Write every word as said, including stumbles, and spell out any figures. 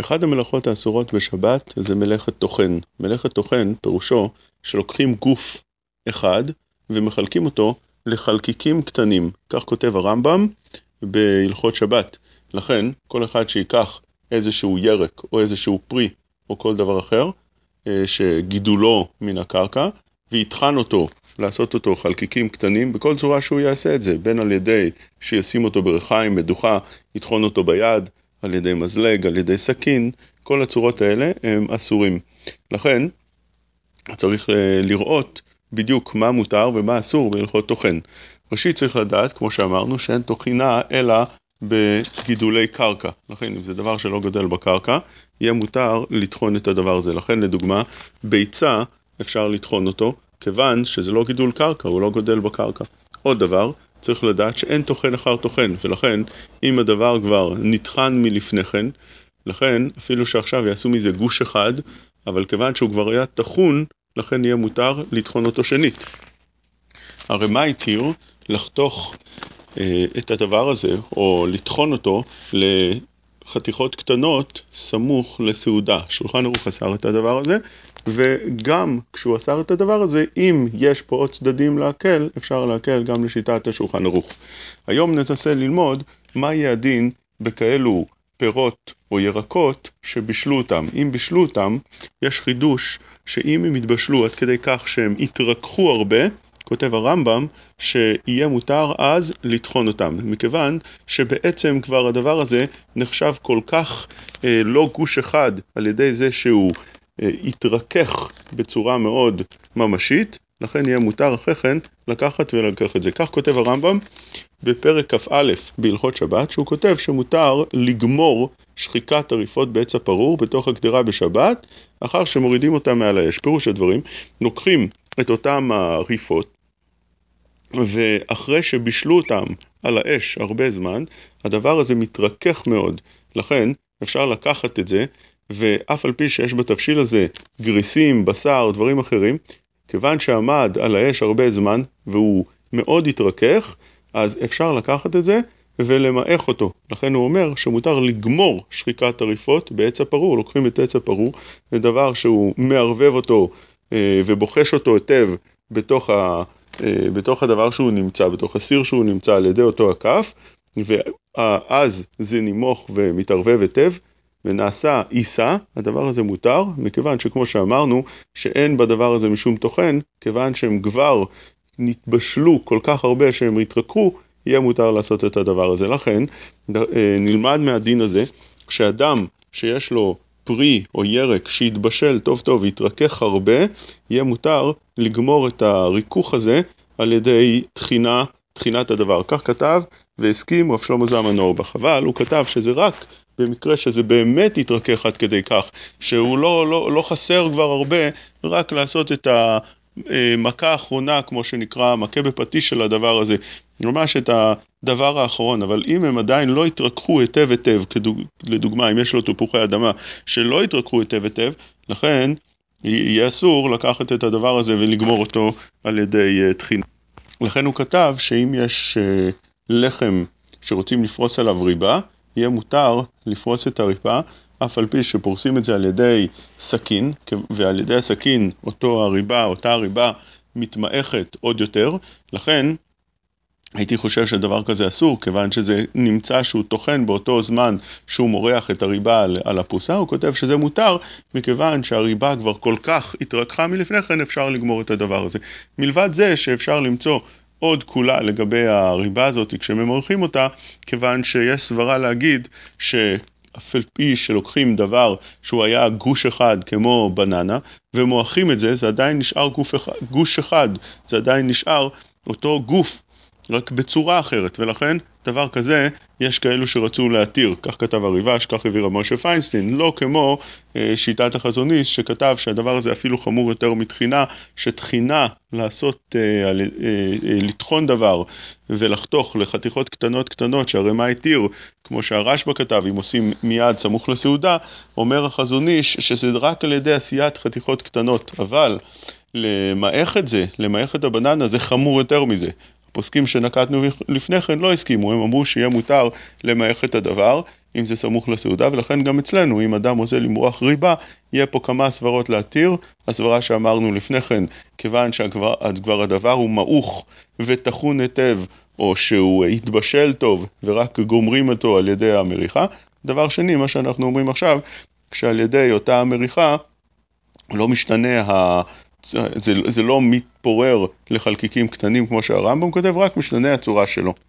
אחד המלאכות האסורות בשבת זה מלאכת תוכן. מלאכת תוכן פירושו שלוקחים גוף אחד ומחלקים אותו לחלקיקים קטנים. כך כותב הרמב"ם בהלכות שבת. לכן כל אחד שיקח איזשהו ירק או איזשהו פרי או כל דבר אחר שגידולו מן הקרקע ויתחן אותו, לעשות אותו חלקיקים קטנים, בכל צורה שהוא יעשה את זה, בין על ידי שישים אותו ברחיים, מדוחה, יתחון אותו ביד, על ידי מזלג, על ידי סכין, כל הצורות האלה הם אסורים. לכן צריך לראות בדיוק מה מותר ומה אסור בהלכות תוכן. ראשית צריך לדעת, כמו שאמרנו, שאין תוכינה אלא בגידולי קרקע. לכן אם זה דבר שלא גדל בקרקע, יהיה מותר לתחון את הדבר הזה. לכן לדוגמה, ביצה אפשר לתחון אותו, כיוון שזה לא גידול קרקע, הוא לא גודל בקרקע. עוד דבר, צריך לדעת שאין תוכן אחר תוכן, ולכן אם הדבר כבר נטחן מלפני כן, לכן אפילו שעכשיו יעשו מזה גוש אחד, אבל כיוון שהוא כבר היה תחון, לכן יהיה מותר לתחון אותו שנית. הרי מה התיר לחתוך אה, את הדבר הזה, או לתחון אותו לחתיכות קטנות סמוך לסעודה. שולחן ערוך אסר את הדבר הזה, וגם כשהוא אסר את הדבר הזה, אם יש פה עוד צדדים להקל, אפשר להקל גם לשיטת השולחן ערוך. היום ננסה ללמוד מה יהיה הדין בכאלו פירות או ירקות שבישלו אותם. אם בישלו אותם, יש חידוש שאם הם יתבשלו עד כדי כך שהם יתרככו הרבה, כותב הרמב"ם שיהיה מותר אז לתחון אותם, מכיוון שבעצם כבר הדבר הזה נחשב כל כך אה, לא גוש אחד על ידי זה שהוא אה, יתרכך בצורה מאוד ממשית, לכן יהיה מותר אחרי כן לקחת ולקחת את זה. כך כותב הרמב"ם בפרק כף א' בהלכות שבת, שהוא כותב שמותר לגמור שחיקת עריפות בעץ הפרור בתוך הגדרה בשבת, אחר שמורידים אותה מעל האש. פירוש הדברים, לוקחים את אותם העריפות, ואחרי שבישלו אותם על האש הרבה זמן, הדבר הזה מתרכך מאוד. לכן אפשר לקחת את זה, ואף על פי שיש בתבשיל הזה גריסים, בשר, דברים אחרים, כיוון שעמד על האש הרבה זמן, והוא מאוד התרכך, אז אפשר לקחת את זה ולמעך אותו. לכן הוא אומר שמותר לגמור שחיקת עריפות בעץ הפרור. לוקחים את עץ הפרור, זה דבר שהוא מערבב אותו ובוחש אותו היטב בתוך, ה, בתוך הדבר שהוא נמצא, בתוך הסיר שהוא נמצא על ידי אותו הכף, ואז זה נימוך ומתערבב היטב, ונעשה עיסה. הדבר הזה מותר, מכיוון שכמו שאמרנו, שאין בדבר הזה משום תוכן, כיוון שהם כבר נתבשלו כל כך הרבה שהם התרככו, יהיה מותר לעשות את הדבר הזה. לכן נלמד מהדין הזה, כשאדם שיש לו פרי או ירק שיתבשל טוב טוב ויתרכך הרבה, יהיה מותר לגמור את הריכוך הזה על ידי תחינה, תחינת הדבר. כך כתב והסכים רב שלמה זלמן אוירבך, אבל הוא כתב שזה רק במקרה שזה באמת יתרכך עד כדי כך, שהוא לא, לא, לא חסר כבר הרבה, רק לעשות את ה... מכה האחרונה, כמו שנקרא, מכה בפטיש של הדבר הזה, ממש את הדבר האחרון. אבל אם הם עדיין לא התרככו היטב היטב, כדוג... לדוגמה, אם יש לו תפוחי אדמה שלא התרככו היטב היטב, לכן יהיה אסור לקחת את הדבר הזה ולגמור אותו על ידי תחינה. לכן הוא כתב שאם יש לחם שרוצים לפרוס עליו ריבה, יהיה מותר לפרוס את הריבה, אף על פי שפורסים את זה על ידי סכין, ועל ידי הסכין אותו הריבה, אותה הריבה מתמעכת עוד יותר. לכן הייתי חושב שדבר כזה אסור, כיוון שזה נמצא שהוא תוכן באותו זמן שהוא מורח את הריבה על, על הפוסה. הוא כותב שזה מותר, מכיוון שהריבה כבר כל כך התרככה מלפני כן, אפשר לגמור את הדבר הזה. מלבד זה שאפשר למצוא עוד כולה לגבי הריבה הזאת כשממורחים אותה, כיוון שיש סברה להגיד ש... אף על פי שלוקחים דבר שהוא היה גוש אחד כמו בננה, ומועכים את זה, זה עדיין נשאר גוף אחד, גוש אחד, זה עדיין נשאר אותו גוף, רק בצורה אחרת, ולכן דבר כזה יש כאלו שרצו להתיר. כך כתב הריב"ש, כך הביא רב משה פיינשטיין, לא כמו אה, שיטת החזון איש שכתב שהדבר הזה אפילו חמור יותר מתחינה, שתחינה לעשות, אה, אה, אה, לתחון דבר ולחתוך לחתיכות קטנות קטנות, שהרי מה התיר, כמו שהרשב"א כתב, אם עושים מיד סמוך לסעודה, אומר החזון איש שזה רק על ידי עשיית חתיכות קטנות, אבל למעך את זה, למעך את הבננה, זה חמור יותר מזה. פוסקים שנקטנו לפני כן לא הסכימו, הם אמרו שיהיה מותר למעך את הדבר, אם זה סמוך לסעודה, ולכן גם אצלנו, אם אדם עושה למרוח ריבה, יהיה פה כמה סברות להתיר, הסברה שאמרנו לפני כן, כיוון שכבר הדבר הוא מעוך ותחון היטב, או שהוא יתבשל טוב, ורק גומרים אותו על ידי המריחה. דבר שני, מה שאנחנו אומרים עכשיו, כשעל ידי אותה המריחה, לא משתנה ה... זה, זה לא מתפורר לחלקיקים קטנים כמו שהרמב"ם כותב, רק משתנה הצורה שלו.